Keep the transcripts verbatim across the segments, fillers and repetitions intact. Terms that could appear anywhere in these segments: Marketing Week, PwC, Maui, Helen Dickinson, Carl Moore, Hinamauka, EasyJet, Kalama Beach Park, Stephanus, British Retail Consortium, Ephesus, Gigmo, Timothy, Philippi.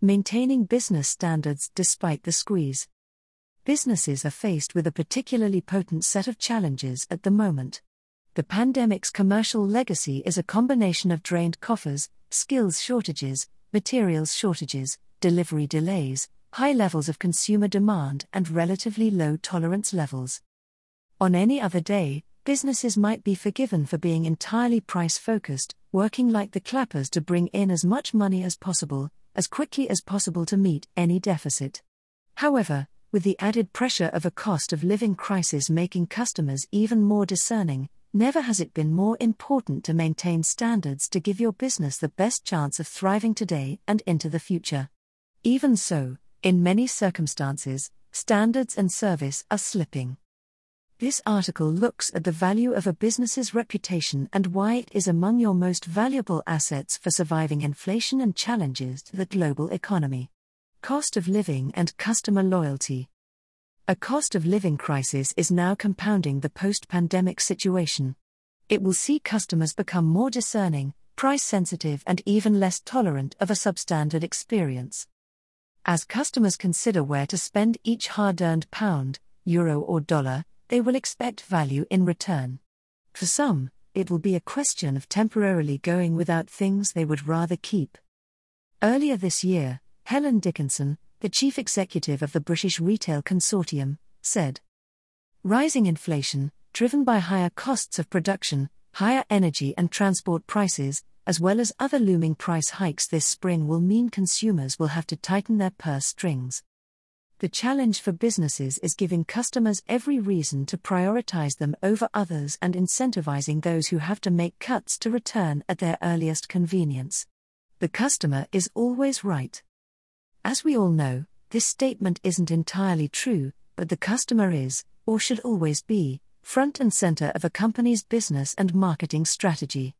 maintaining business standards despite the squeeze. Businesses are faced with a particularly potent set of challenges at the moment. The pandemic's commercial legacy is a combination of drained coffers, skills shortages, materials shortages, delivery delays, high levels of consumer demand, and relatively low tolerance levels. On any other day, businesses might be forgiven for being entirely price-focused, working like the clappers to bring in as much money as possible, as quickly as possible to meet any deficit. However, with the added pressure of a cost of living crisis making customers even more discerning, never has it been more important to maintain standards to give your business the best chance of thriving today and into the future. Even so, in many circumstances, standards and service are slipping. This article looks at the value of a business's reputation and why it is among your most valuable assets for surviving inflation and challenges to the global economy. Cost of living and customer loyalty. A cost of living crisis is now compounding the post-pandemic situation. It will see customers become more discerning, price-sensitive, and even less tolerant of a substandard experience. As customers consider where to spend each hard-earned pound, euro, or dollar, they will expect value in return. For some, it will be a question of temporarily going without things they would rather keep. Earlier this year, Helen Dickinson, the chief executive of the British Retail Consortium, said, "Rising inflation, driven by higher costs of production, higher energy and transport prices, as well as other looming price hikes this spring, will mean consumers will have to tighten their purse strings. The challenge for businesses is giving customers every reason to prioritize them over others and incentivizing those who have to make cuts to return at their earliest convenience. The customer is always right." As we all know, this statement isn't entirely true, but the customer is, or should always be, front and center of a company's business and marketing strategy.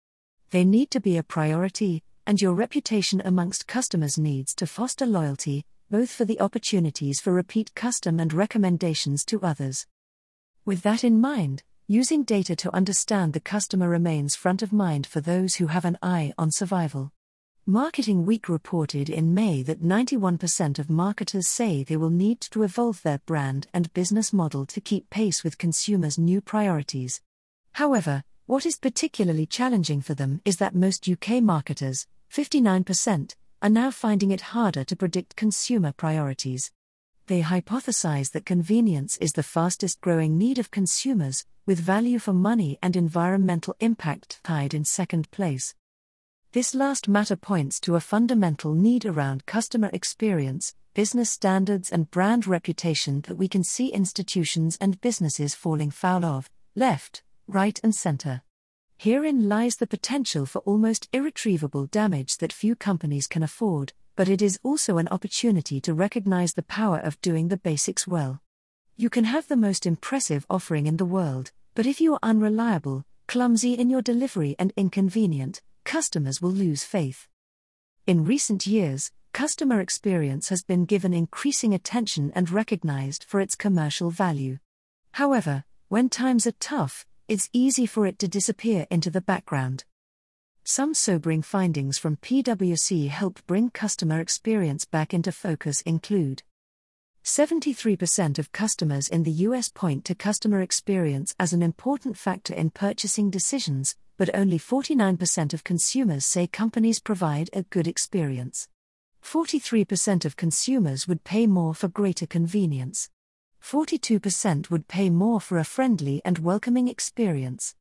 They need to be a priority, and your reputation amongst customers needs to foster loyalty, both for the opportunities for repeat custom and recommendations to others. With that in mind, using data to understand the customer remains front of mind for those who have an eye on survival. Marketing Week reported in May that ninety-one percent of marketers say they will need to evolve their brand and business model to keep pace with consumers' new priorities. However, what is particularly challenging for them is that most U K marketers, fifty-nine percent, are now finding it harder to predict consumer priorities. They hypothesize that convenience is the fastest-growing need of consumers, with value for money and environmental impact tied in second place. This last matter points to a fundamental need around customer experience, business standards, and brand reputation that we can see institutions and businesses falling foul of, left, right, and centre. Herein lies the potential for almost irretrievable damage that few companies can afford, but it is also an opportunity to recognize the power of doing the basics well. You can have the most impressive offering in the world, but if you are unreliable, clumsy in your delivery, and inconvenient, customers will lose faith. In recent years, customer experience has been given increasing attention and recognized for its commercial value. However, when times are tough, it's easy for it to disappear into the background. Some sobering findings from PwC help bring customer experience back into focus include seventy-three percent of customers in the U S point to customer experience as an important factor in purchasing decisions, but only forty-nine percent of consumers say companies provide a good experience. forty-three percent of consumers would pay more for greater convenience. forty-two percent would pay more for a friendly and welcoming experience.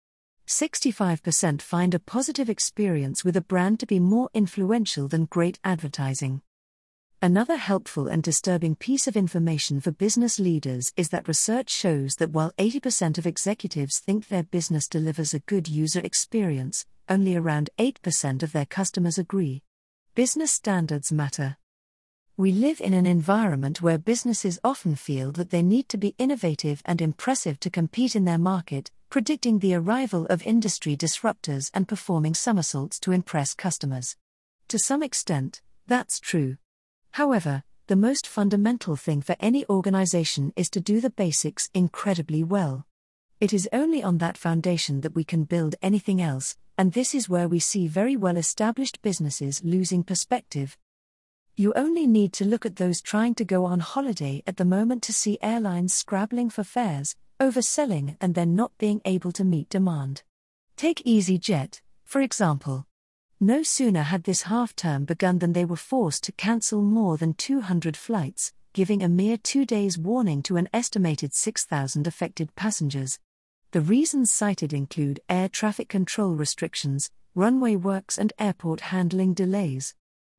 sixty-five percent find a positive experience with a brand to be more influential than great advertising. Another helpful and disturbing piece of information for business leaders is that research shows that while eighty percent of executives think their business delivers a good user experience, only around eight percent of their customers agree. Business standards matter. We live in an environment where businesses often feel that they need to be innovative and impressive to compete in their market, predicting the arrival of industry disruptors and performing somersaults to impress customers. To some extent, that's true. However, the most fundamental thing for any organization is to do the basics incredibly well. It is only on that foundation that we can build anything else, and this is where we see very well-established businesses losing perspective. You only need to look at those trying to go on holiday at the moment to see airlines scrabbling for fares, overselling and then not being able to meet demand. Take EasyJet, for example. No sooner had this half-term begun than they were forced to cancel more than two hundred flights, giving a mere two days' warning to an estimated six thousand affected passengers. The reasons cited include air traffic control restrictions, runway works and airport handling delays.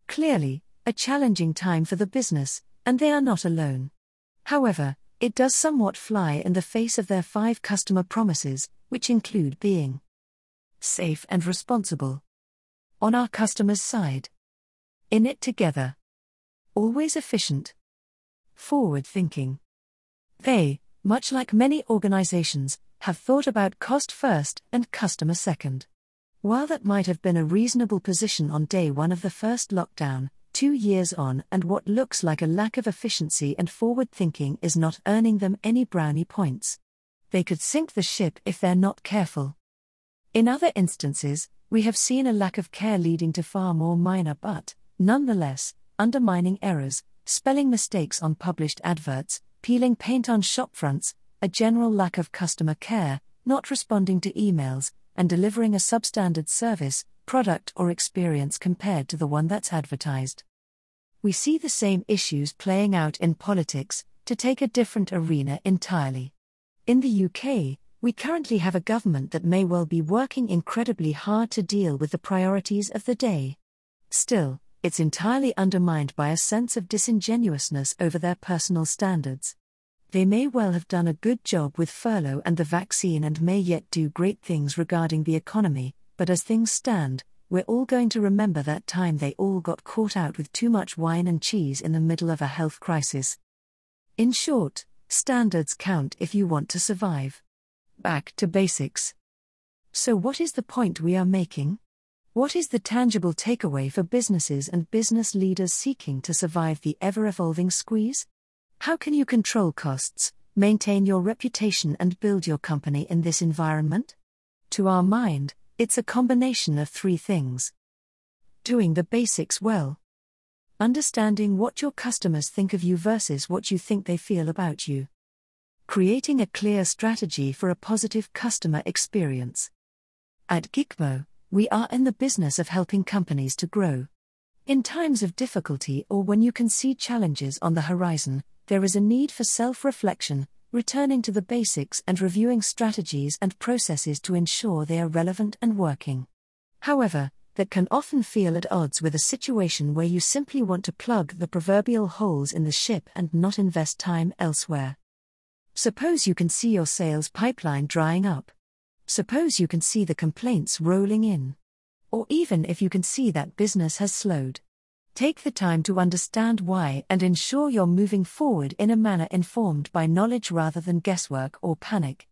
Clearly, a challenging time for the business, and they are not alone. However, it does somewhat fly in the face of their five customer promises, which include being safe and responsible, on our customers' side, in it together, always efficient, forward-thinking. They, much like many organizations, have thought about cost first and customer second. While that might have been a reasonable position on day one of the first lockdown, two years on and what looks like a lack of efficiency and forward thinking is not earning them any brownie points. They could sink the ship if they're not careful. In other instances, we have seen a lack of care leading to far more minor but, nonetheless, undermining errors, spelling mistakes on published adverts, peeling paint on shop fronts, a general lack of customer care, not responding to emails, and delivering a substandard service, product or experience compared to the one that's advertised. We see the same issues playing out in politics, to take a different arena entirely. In the U K, we currently have a government that may well be working incredibly hard to deal with the priorities of the day. Still, it's entirely undermined by a sense of disingenuousness over their personal standards. They may well have done a good job with furlough and the vaccine and may yet do great things regarding the economy, but as things stand, we're all going to remember that time they all got caught out with too much wine and cheese in the middle of a health crisis. In short, standards count if you want to survive. Back to basics. So what is the point we are making? What is the tangible takeaway for businesses and business leaders seeking to survive the ever-evolving squeeze? How can you control costs, maintain your reputation and build your company in this environment? To our mind, it's a combination of three things. Doing the basics well. Understanding what your customers think of you versus what you think they feel about you. Creating a clear strategy for a positive customer experience. At Gigmo, we are in the business of helping companies to grow. In times of difficulty or when you can see challenges on the horizon, there is a need for self-reflection, returning to the basics and reviewing strategies and processes to ensure they are relevant and working. However, that can often feel at odds with a situation where you simply want to plug the proverbial holes in the ship and not invest time elsewhere. Suppose you can see your sales pipeline drying up. Suppose you can see the complaints rolling in. Or even if you can see that business has slowed. Take the time to understand why and ensure you're moving forward in a manner informed by knowledge rather than guesswork or panic.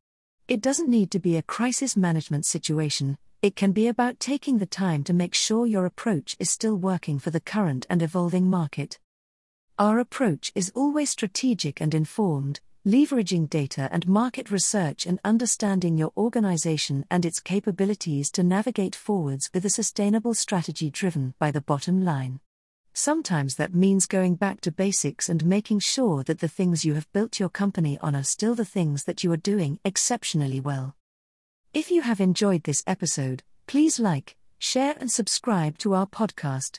It doesn't need to be a crisis management situation, it can be about taking the time to make sure your approach is still working for the current and evolving market. Our approach is always strategic and informed, leveraging data and market research and understanding your organization and its capabilities to navigate forwards with a sustainable strategy driven by the bottom line. Sometimes that means going back to basics and making sure that the things you have built your company on are still the things that you are doing exceptionally well. If you have enjoyed this episode, please like, share and subscribe to our podcast.